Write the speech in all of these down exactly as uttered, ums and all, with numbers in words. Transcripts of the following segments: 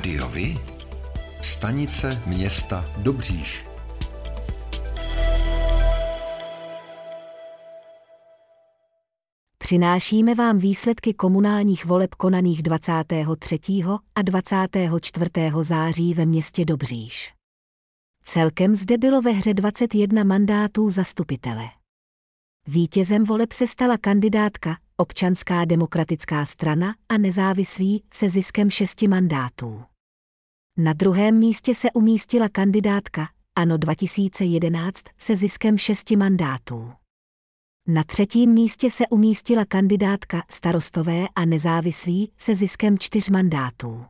rádiovi? Stanice města Dobříš. Přinášíme vám výsledky komunálních voleb konaných dvacátého třetího a dvacátého čtvrtého září ve městě Dobříš. Celkem zde bylo ve hře dvacet jedna mandátů zastupitele. Vítězem voleb se stala kandidátka Občanská demokratická strana a nezávislí se ziskem šesti mandátů. Na druhém místě se umístila kandidátka ANO dva tisíce jedenáct se ziskem šesti mandátů. Na třetím místě se umístila kandidátka Starostové a nezávislí se ziskem čtyř mandátů.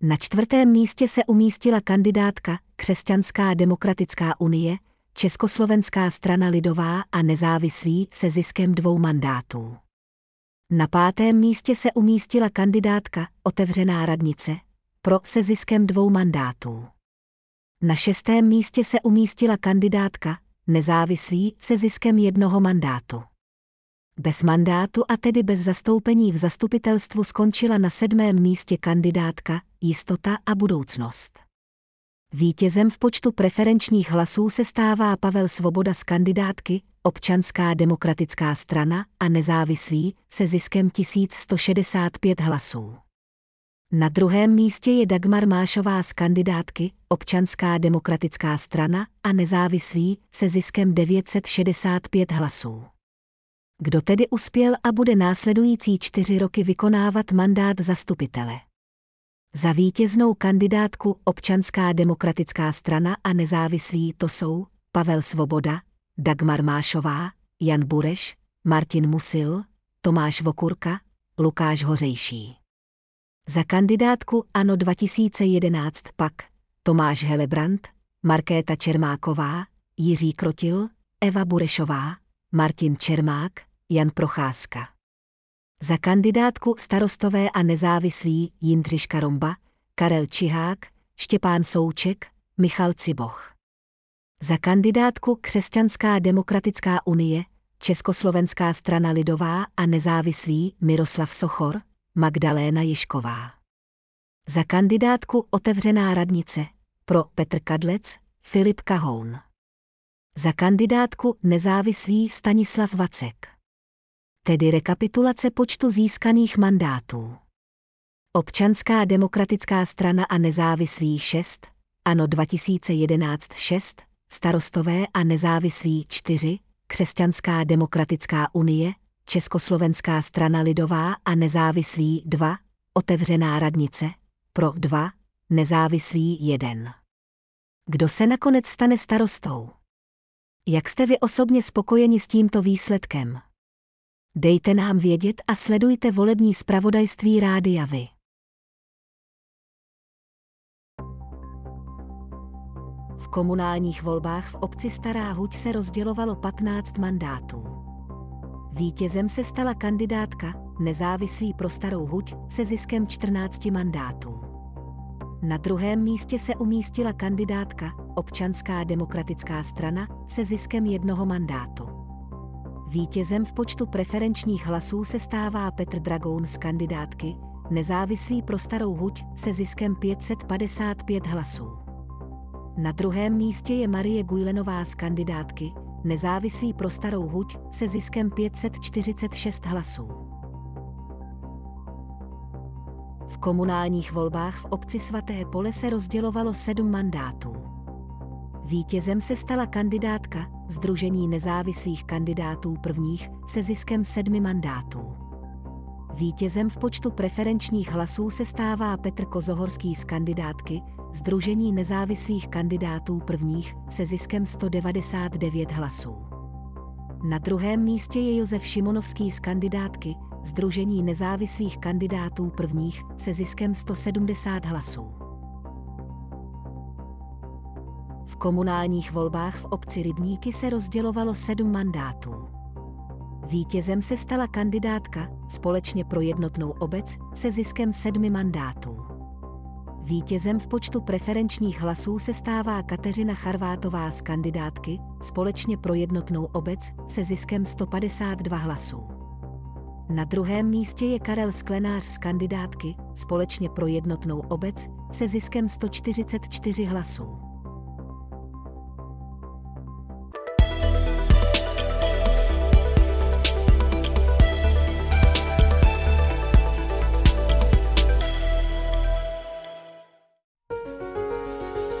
Na čtvrtém místě se umístila kandidátka Křesťanská demokratická unie, Československá strana Lidová a nezávislí se ziskem dvou mandátů. Na pátém místě se umístila kandidátka Otevřená radnice pro se ziskem dvou mandátů. Na šestém místě se umístila kandidátka nezávislí se ziskem jednoho mandátu. Bez mandátu a tedy bez zastoupení v zastupitelstvu skončila na sedmém místě kandidátka Jistota a budoucnost. Vítězem v počtu preferenčních hlasů se stává Pavel Svoboda z kandidátky Občanská demokratická strana a nezávislí se ziskem tisíc sto šedesát pět hlasů. Na druhém místě je Dagmar Mášová z kandidátky Občanská demokratická strana a nezávislí se ziskem devět set šedesát pět hlasů. Kdo tedy uspěl a bude následující čtyři roky vykonávat mandát zastupitele? Za vítěznou kandidátku Občanská demokratická strana a nezávislí to jsou Pavel Svoboda, Dagmar Mášová, Jan Bureš, Martin Musil, Tomáš Vokurka, Lukáš Hořejší. Za kandidátku ANO dva tisíce jedenáct pak Tomáš Helebrant, Markéta Čermáková, Jiří Krotil, Eva Burešová, Martin Čermák, Jan Procházka. Za kandidátku Starostové a nezávislí Jindřiška Romba, Karel Čihák, Štěpán Souček, Michal Ciboch. Za kandidátku Křesťanská demokratická unie, Československá strana Lidová a nezávislí Miroslav Sochor, Magdaléna Ješková. Za kandidátku Otevřená radnice pro Petr Kadlec, Filip Kahoun. Za kandidátku nezávislí Stanislav Vacek. Tedy rekapitulace počtu získaných mandátů. Občanská demokratická strana a nezávislí šest, ANO dva tisíce jedenáct šest, Starostové a nezávislí čtyři, Křesťanská demokratická unie, Československá strana Lidová a nezávislí dva, Otevřená radnice pro dva, nezávislí jeden. Kdo se nakonec stane starostou? Jak jste vy osobně spokojeni s tímto výsledkem? Dejte nám vědět a sledujte volební zpravodajství Rádia Vy. V komunálních volbách v obci Stará huť se rozdělovalo patnáct mandátů. Vítězem se stala kandidátka nezávislí pro Starou huť se ziskem čtrnáct mandátů. Na druhém místě se umístila kandidátka Občanská demokratická strana se ziskem jednoho mandátu. Vítězem v počtu preferenčních hlasů se stává Petr Dragoun z kandidátky nezávislí pro Starou huť se ziskem pět set padesát pět hlasů. Na druhém místě je Marie Gujlenová z kandidátky nezávislí pro Starou huť se ziskem pět set čtyřicet šest hlasů. V komunálních volbách v obci Svaté pole se rozdělovalo sedm mandátů. Vítězem se stala kandidátka Sdružení nezávislých kandidátů prvních se ziskem sedmi mandátů. Vítězem v počtu preferenčních hlasů se stává Petr Kozohorský z kandidátky Sdružení nezávislých kandidátů prvních se ziskem sto devadesát devět hlasů. Na druhém místě je Josef Šimonovský z kandidátky Sdružení nezávislých kandidátů prvních se ziskem sto sedmdesát hlasů. V komunálních volbách v obci Rybníky se rozdělovalo sedm mandátů. Vítězem se stala kandidátka Společně pro jednotnou obec se ziskem sedmi mandátů. Vítězem v počtu preferenčních hlasů se stává Kateřina Charvátová z kandidátky Společně pro jednotnou obec se ziskem sto padesát dva hlasů. Na druhém místě je Karel Sklenář z kandidátky Společně pro jednotnou obec se ziskem sto čtyřicet čtyři hlasů.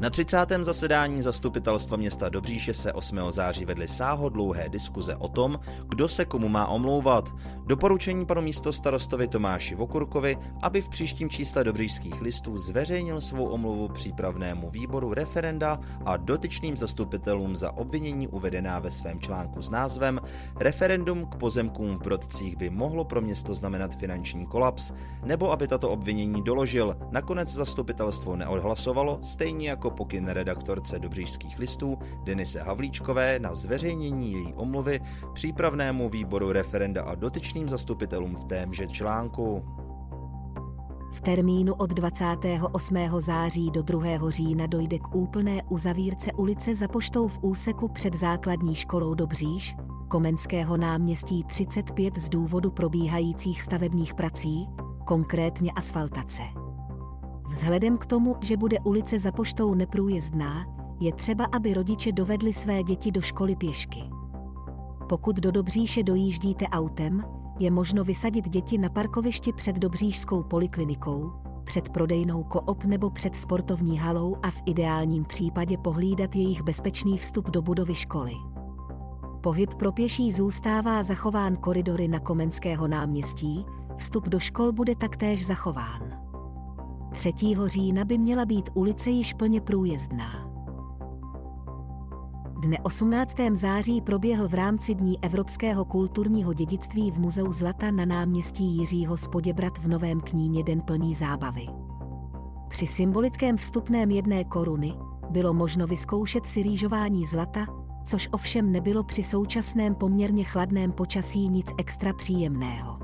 Na třicátém zasedání zastupitelstva města Dobříše se osmého září vedly sáhodlouhé diskuze o tom, kdo se komu má omlouvat. Doporučení panu místostarostovi Tomáši Vokurkovi, aby v příštím čísle Dobříšských listů zveřejnil svou omluvu přípravnému výboru referenda a dotyčným zastupitelům za obvinění uvedená ve svém článku s názvem Referendum k pozemkům v Brodcích by mohlo pro město znamenat finanční kolaps, nebo aby tato obvinění doložil. Nakonec zastupitelstvo neodhlasovalo, stejně jako pokyn redaktorce Dobříšských listů Denise Havlíčkové na zveřejnění její omluvy přípravnému výboru referenda a dotyčným zastupitelům v témže článku. V termínu od dvacátého osmého září do druhého října dojde k úplné uzavírce ulice Za poštou v úseku před základní školou Dobříš, Komenského náměstí třicet pět z důvodu probíhajících stavebních prací, konkrétně asfaltace. Vzhledem k tomu, že bude ulice Za poštou neprůjezdná, je třeba, aby rodiče dovedli své děti do školy pěšky. Pokud do Dobříše dojíždíte autem, je možno vysadit děti na parkovišti před Dobříšskou poliklinikou, před prodejnou Coop nebo před sportovní halou a v ideálním případě pohlídat jejich bezpečný vstup do budovy školy. Pohyb pro pěší zůstává zachován koridory na Komenského náměstí, vstup do škol bude taktéž zachován. třetího října by měla být ulice již plně průjezdná. Dne osmnáctého září proběhl v rámci Dní evropského kulturního dědictví v Muzeu zlata na náměstí Jiřího z Poděbrad v Novém Kníně den plný zábavy. Při symbolickém vstupném jedné koruny bylo možno vyzkoušet si rýžování zlata, což ovšem nebylo při současném poměrně chladném počasí nic extra příjemného.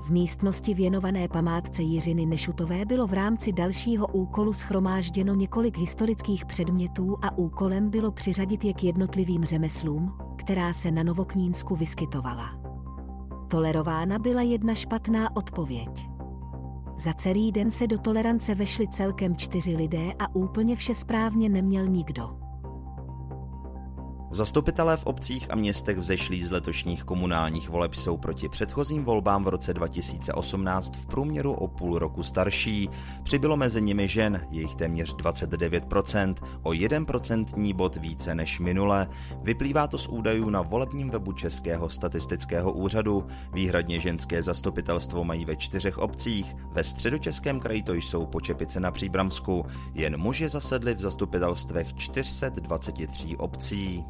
V místnosti věnované památce Jiřiny Nešutové bylo v rámci dalšího úkolu shromážděno několik historických předmětů a úkolem bylo přiřadit je k jednotlivým řemeslům, která se na Novoknínsku vyskytovala. Tolerována byla jedna špatná odpověď. Za celý den se do tolerance vešli celkem čtyři lidé a úplně vše správně neměl nikdo. Zastupitelé v obcích a městech vzešlí z letošních komunálních voleb jsou proti předchozím volbám v roce dva tisíce osmnáct v průměru o půl roku starší. Přibylo mezi nimi žen, jejich téměř dvacet devět procent, o jeden procentní bod více než minule. Vyplývá to z údajů na volebním webu Českého statistického úřadu. Výhradně ženské zastupitelstvo mají ve čtyřech obcích, ve Středočeském kraji to jsou Počepice na Příbramsku. Jen muži zasedli v zastupitelstvech čtyři sta dvacet tři obcí.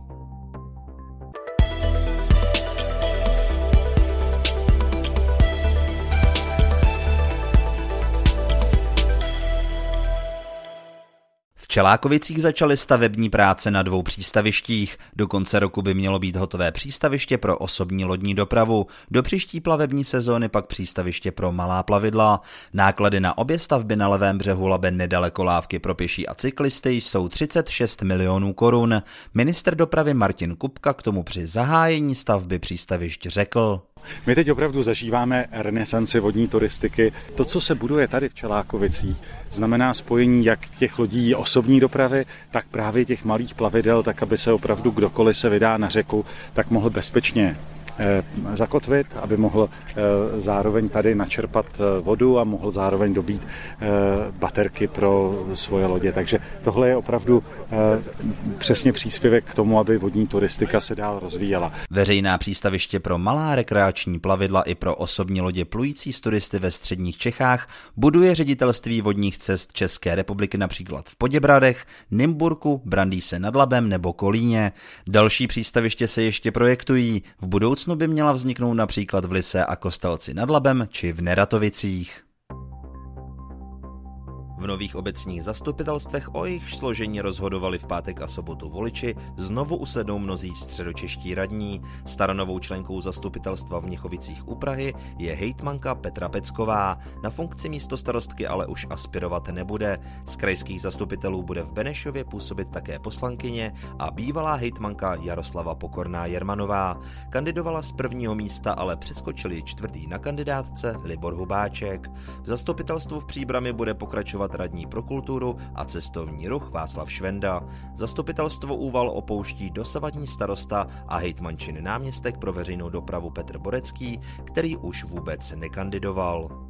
V Čelákovicích začaly stavební práce na dvou přístavištích. Do konce roku by mělo být hotové přístaviště pro osobní lodní dopravu. Do příští plavební sezóny pak přístaviště pro malá plavidla. Náklady na obě stavby na levém břehu Labe nedaleko lávky pro pěší a cyklisty jsou třicet šest milionů korun. Ministr dopravy Martin Kupka k tomu při zahájení stavby přístavišť řekl: My teď opravdu zažíváme renesanci vodní turistiky. To, co se buduje tady v Čelákovicích, znamená spojení jak těch lodí osobní dopravy, tak právě těch malých plavidel, tak aby se opravdu kdokoliv se vydá na řeku, tak mohl bezpečně zakotvit, aby mohl zároveň tady načerpat vodu a mohl zároveň dobít baterky pro svoje lodě. Takže tohle je opravdu přesně příspěvek k tomu, aby vodní turistika se dál rozvíjela. Veřejná přístaviště pro malá rekreační plavidla i pro osobní lodě plující s turisty ve středních Čechách buduje ředitelství vodních cest České republiky například v Poděbradech, Nymburku, Brandýse nad Labem nebo Kolíně. Další přístaviště se ještě projektují. V budoucnu budoucnu by měla vzniknout například v Lise a Kostelci nad Labem či v Neratovicích. V nových obecních zastupitelstvech, o jejich složení rozhodovali v pátek a sobotu voliči, znovu usednou mnozí středočeští radní. Staronovou členkou zastupitelstva v Měchovicích u Prahy je hejtmanka Petra Pecková. Na funkci místostarostky ale už aspirovat nebude. Z krajských zastupitelů bude v Benešově působit také poslankyně a bývalá hejtmanka Jaroslava Pokorná Jermanová. Kandidovala z prvního místa, ale přeskočili čtvrtý na kandidátce Libor Hubáček. V zastupitelstvu v Příbrami bude pokračovat radní pro kulturu a cestovní ruch Václav Švenda. Zastupitelstvo Úval opouští dosavadní starosta a hejtmančin náměstek pro veřejnou dopravu Petr Borecký, který už vůbec nekandidoval.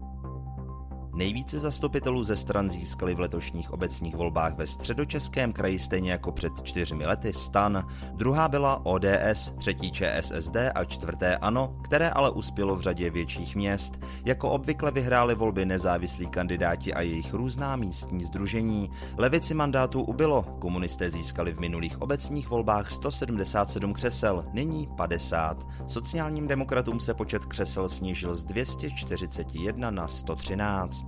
Nejvíce zastupitelů ze stran získali v letošních obecních volbách ve Středočeském kraji stejně jako před čtyřmi lety STAN, druhá byla O D S, třetí Č S S D a čtvrté ANO, které ale uspělo v řadě větších měst. Jako obvykle vyhráli volby nezávislí kandidáti a jejich různá místní sdružení. Levici mandátů ubylo, komunisté získali v minulých obecních volbách sto sedmdesát sedm křesel, nyní padesát. Sociálním demokratům se počet křesel snížil z dvě stě čtyřicet jedna na sto třináct.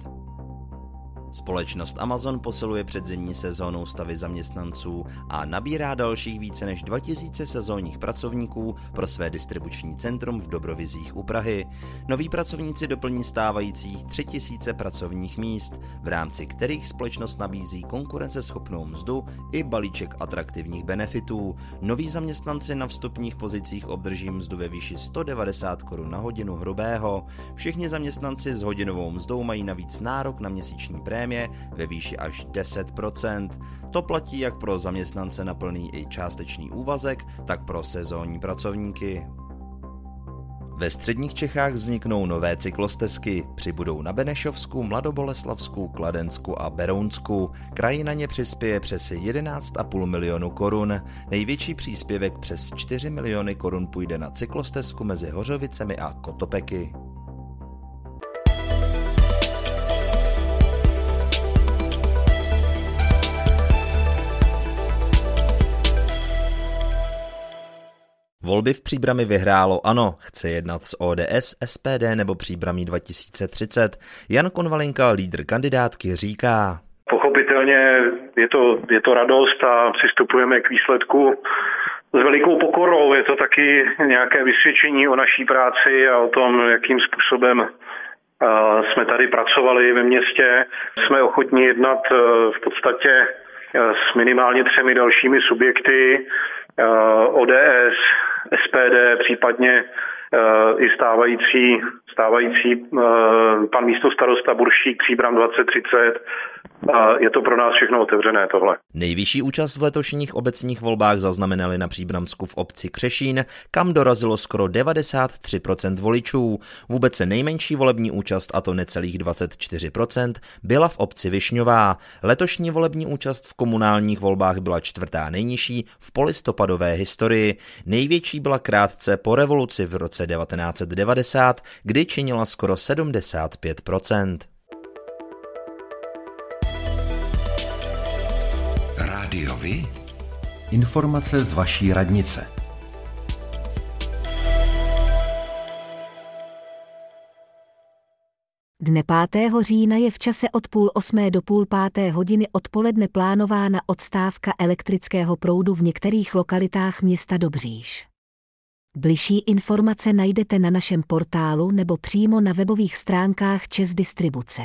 Společnost Amazon posiluje před zimní sezónou stavy zaměstnanců a nabírá dalších více než dva tisíce sezónních pracovníků pro své distribuční centrum v Dobrovizích u Prahy. Noví pracovníci doplní stávajících tři tisíce pracovních míst, v rámci kterých společnost nabízí konkurenceschopnou mzdu i balíček atraktivních benefitů. Noví zaměstnanci na vstupních pozicích obdrží mzdu ve výši sto devadesát korun na hodinu hrubého. Všichni zaměstnanci s hodinovou mzdou mají navíc nárok na měsíční prémii ve výši až deset procent. To platí jak pro zaměstnance na plný i částečný úvazek, tak pro sezónní pracovníky. Ve středních Čechách vzniknou nové cyklostezky, přibudou na Benešovsku, Mladoboleslavsku, Kladensku a Berounsku. Kraj na ně přispěje přes jedenáct celá pět milionu korun. Největší příspěvek přes čtyři miliony korun půjde na cyklostezku mezi Hořovicemi a Kotopeky. Volby v Příbrami vyhrálo ANO, chce jednat s O D S, S P D nebo Příbramí dva tisíce třicet. Jan Konvalinka, lídr kandidátky, říká. Pochopitelně je to, je to radost a přistupujeme k výsledku s velikou pokorou. Je to taky nějaké vysvědčení o naší práci a o tom, jakým způsobem jsme tady pracovali ve městě. Jsme ochotni jednat v podstatě s minimálně třemi dalšími subjekty, O D S, S P D, případně i stávající, stávající pan místostarosta Buršík, Příbram dvacet třicet. Je to pro nás všechno otevřené tohle. Nejvyšší účast v letošních obecních volbách zaznamenali na Příbramsku v obci Křešín, kam dorazilo skoro devadesát tři procent voličů. Vůbec nejmenší volební účast, a to necelých dvacet čtyři procent, byla v obci Višňová. Letošní volební účast v komunálních volbách byla čtvrtá nejnižší v polistopadové historii. Největší byla krátce po revoluci v roce devatenáct set devadesát, kdy činila skoro sedmdesát pět procent. Radiovi? Informace z vaší radnice. Dne pátého října je v čase od půl osmé do půl páté hodiny odpoledne plánována odstávka elektrického proudu v některých lokalitách města Dobříš. Bližší informace najdete na našem portálu nebo přímo na webových stránkách Čes Distribuce.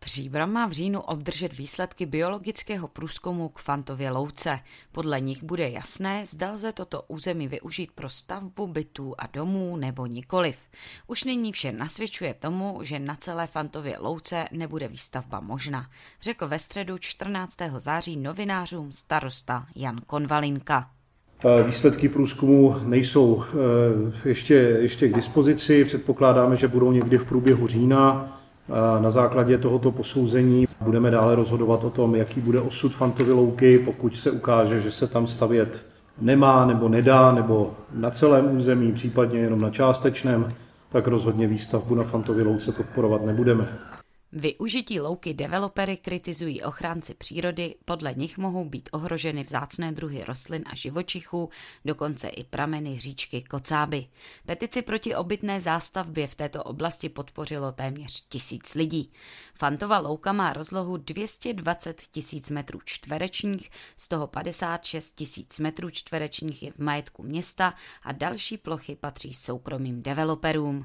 Příbram má v říjnu obdržet výsledky biologického průzkumu k Fantově louce. Podle nich bude jasné, zda lze toto území využít pro stavbu bytů a domů nebo nikoliv. Už nyní vše nasvědčuje tomu, že na celé Fantově louce nebude výstavba možná, řekl ve středu čtrnáctého září novinářům starosta Jan Konvalinka. Výsledky průzkumu nejsou ještě, ještě k dispozici, předpokládáme, že budou někdy v průběhu října. Na základě tohoto posouzení budeme dále rozhodovat o tom, jaký bude osud Fantovy louky, pokud se ukáže, že se tam stavět nemá nebo nedá, nebo na celém území, případně jenom na částečném, tak rozhodně výstavbu na Fantově louce podporovat nebudeme. Využití louky developery kritizují ochránci přírody, podle nich mohou být ohroženy vzácné druhy rostlin a živočichů, dokonce i prameny říčky Kocáby. Petici proti obytné zástavbě v této oblasti podpořilo téměř tisíc lidí. Fantova louka má rozlohu dvě stě dvacet tisíc metrů čtverečních, z toho padesát šest tisíc metrů čtverečních je v majetku města a další plochy patří soukromým developerům.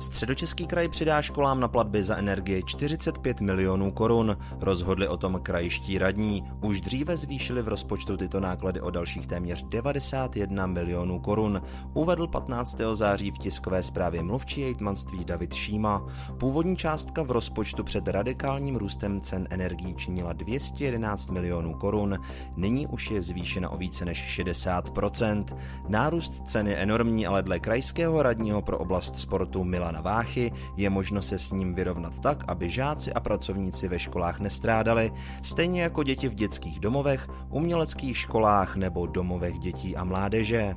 Středočeský kraj přidá školám na platby za energie čtyřicet pět milionů korun. Rozhodli o tom krajští radní. Už dříve zvýšili v rozpočtu tyto náklady o dalších téměř devadesát jedna milionů korun, uvedl patnáctého září v tiskové zprávě mluvčí hejtmanství David Šíma. Původní částka v rozpočtu před radikálním růstem cen energií činila dvě stě jedenáct milionů korun, nyní už je zvýšena o více než šedesát procent. Nárůst cen je enormní, ale dle krajského radního pro oblast sportu Milana Váchy je možno se s ním vyrovnat tak, aby žáci a pracovníci ve školách nestrádali, stejně jako děti v dětských domovech, uměleckých školách nebo domovech dětí a mládeže.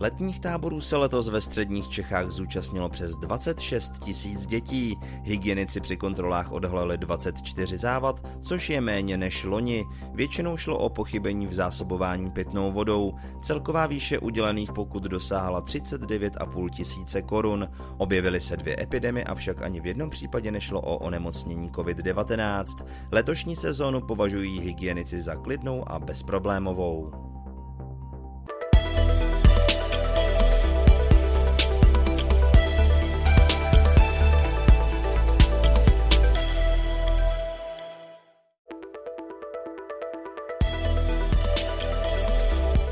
Letních táborů se letos ve středních Čechách zúčastnilo přes dvacet šest tisíc dětí. Hygienici při kontrolách odhalili dvacet čtyři závad, což je méně než loni. Většinou šlo o pochybení v zásobování pitnou vodou. Celková výše udělených pokut dosáhla třicet devět a půl tisíce korun. Objevily se dvě epidemie, avšak ani v jednom případě nešlo o onemocnění covid devatenáct. Letošní sezónu považují hygienici za klidnou a bezproblémovou.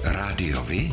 Rádiovi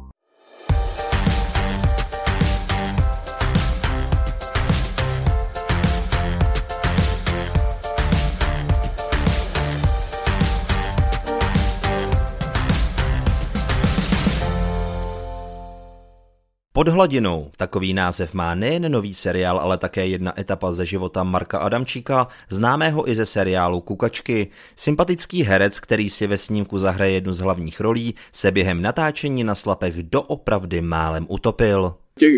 Pod hladinou. Takový název má nejen nový seriál, ale také jedna etapa ze života Marka Adamčíka, známého i ze seriálu Kukačky. Sympatický herec, který si ve snímku zahraje jednu z hlavních rolí, se během natáčení na Slapech doopravdy málem utopil.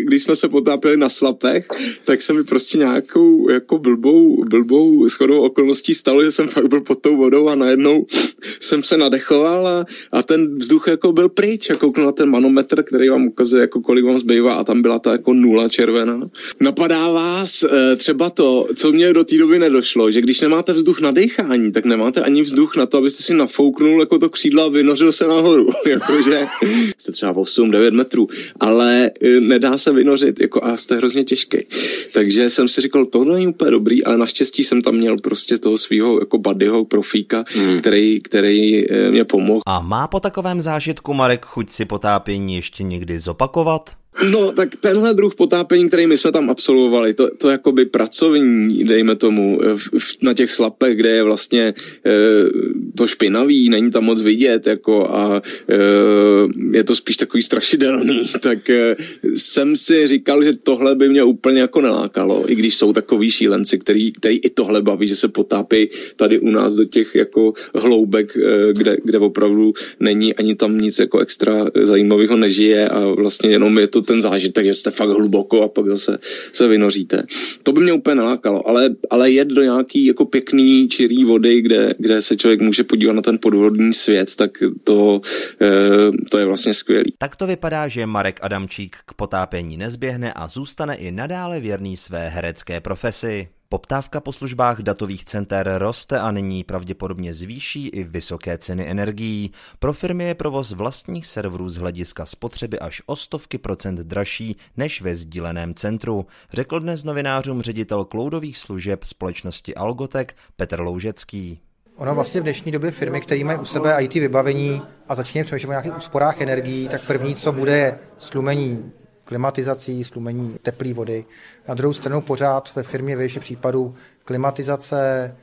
Když jsme se potápěli na Slapech, tak se mi prostě nějakou jako blbou, blbou shodou okolností stalo, že jsem fakt byl pod tou vodou a najednou jsem se nadechoval a, a ten vzduch jako byl pryč. A kouknu na ten manometr, který vám ukazuje, jako kolik vám zbývá, a tam byla ta jako nula červená. Napadá vás e, třeba to, co mě do té doby nedošlo, že když nemáte vzduch na dechání, tak nemáte ani vzduch na to, abyste si nafouknul jako to křídla a vynořil se nahoru. Jakože jste třeba osm devět metrů, ale e, nedá se vynořit, jako a jste hrozně těžký. Takže jsem si říkal, tohle není úplně dobrý, ale naštěstí jsem tam měl prostě toho svýho jako buddyho, profíka, hmm. který, který mě pomohl. A má po takovém zážitku Marek chuť si potápění ještě někdy zopakovat? No, tak tenhle druh potápění, který my jsme tam absolvovali, to, to jakoby pracovní, dejme tomu, v, na těch Slapech, kde je vlastně e, to špinavý, není tam moc vidět, jako a e, je to spíš takový strašidelný, tak e, jsem si říkal, že tohle by mě úplně jako nelákalo, i když jsou takový šílenci, který, který i tohle baví, že se potápí tady u nás do těch jako hloubek, e, kde, kde opravdu není ani tam nic jako extra zajímavého nežije a vlastně jenom je to ten zážitek, že jste fakt hluboko a pak zase se vynoříte. To by mě úplně nalákalo, ale, ale jet do nějaký jako pěkný, čirý vody, kde, kde se člověk může se podívat na ten podvodní svět, tak to, to je vlastně skvělý. Tak to vypadá, že Marek Adamčík k potápění nezběhne a zůstane i nadále věrný své herecké profesi. Poptávka po službách datových center roste a nyní pravděpodobně zvýší i vysoké ceny energií. Pro firmy je provoz vlastních serverů z hlediska spotřeby až o stovky procent dražší než ve sdíleném centru, řekl dnes novinářům ředitel cloudových služeb společnosti Algotek Petr Loužecký. Ono vlastně v dnešní době firmy, které mají u sebe í té vybavení a začínají přemýšlet o nějakých úsporách energií, tak první, co bude, je slumení klimatizací, slumení teplé vody. Na druhou stranu pořád ve firmě větší případů klimatizace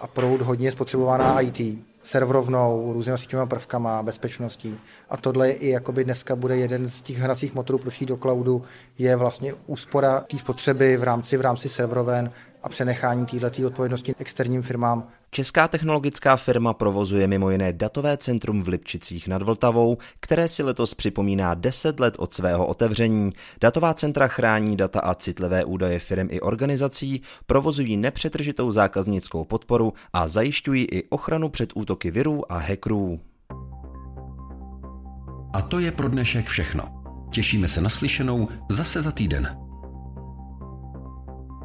a proud hodně spotřebovaná í té, serverovnou, různými síťovými prvkama, bezpečností. A tohle je i jakoby dneska bude jeden z těch hracích motorů pro do cloudu, je vlastně úspora té spotřeby v rámci v rámci serveroven a přenechání této odpovědnosti externím firmám. Česká technologická firma provozuje mimo jiné datové centrum v Lipčicích nad Vltavou, které si letos připomíná deset let od svého otevření. Datová centra chrání data a citlivé údaje firm i organizací, provozují nepřetržitou zákaznickou podporu a zajišťují i ochranu před útoky virů a hackerů. A to je pro dnešek všechno. Těšíme se na slyšenou zase za týden.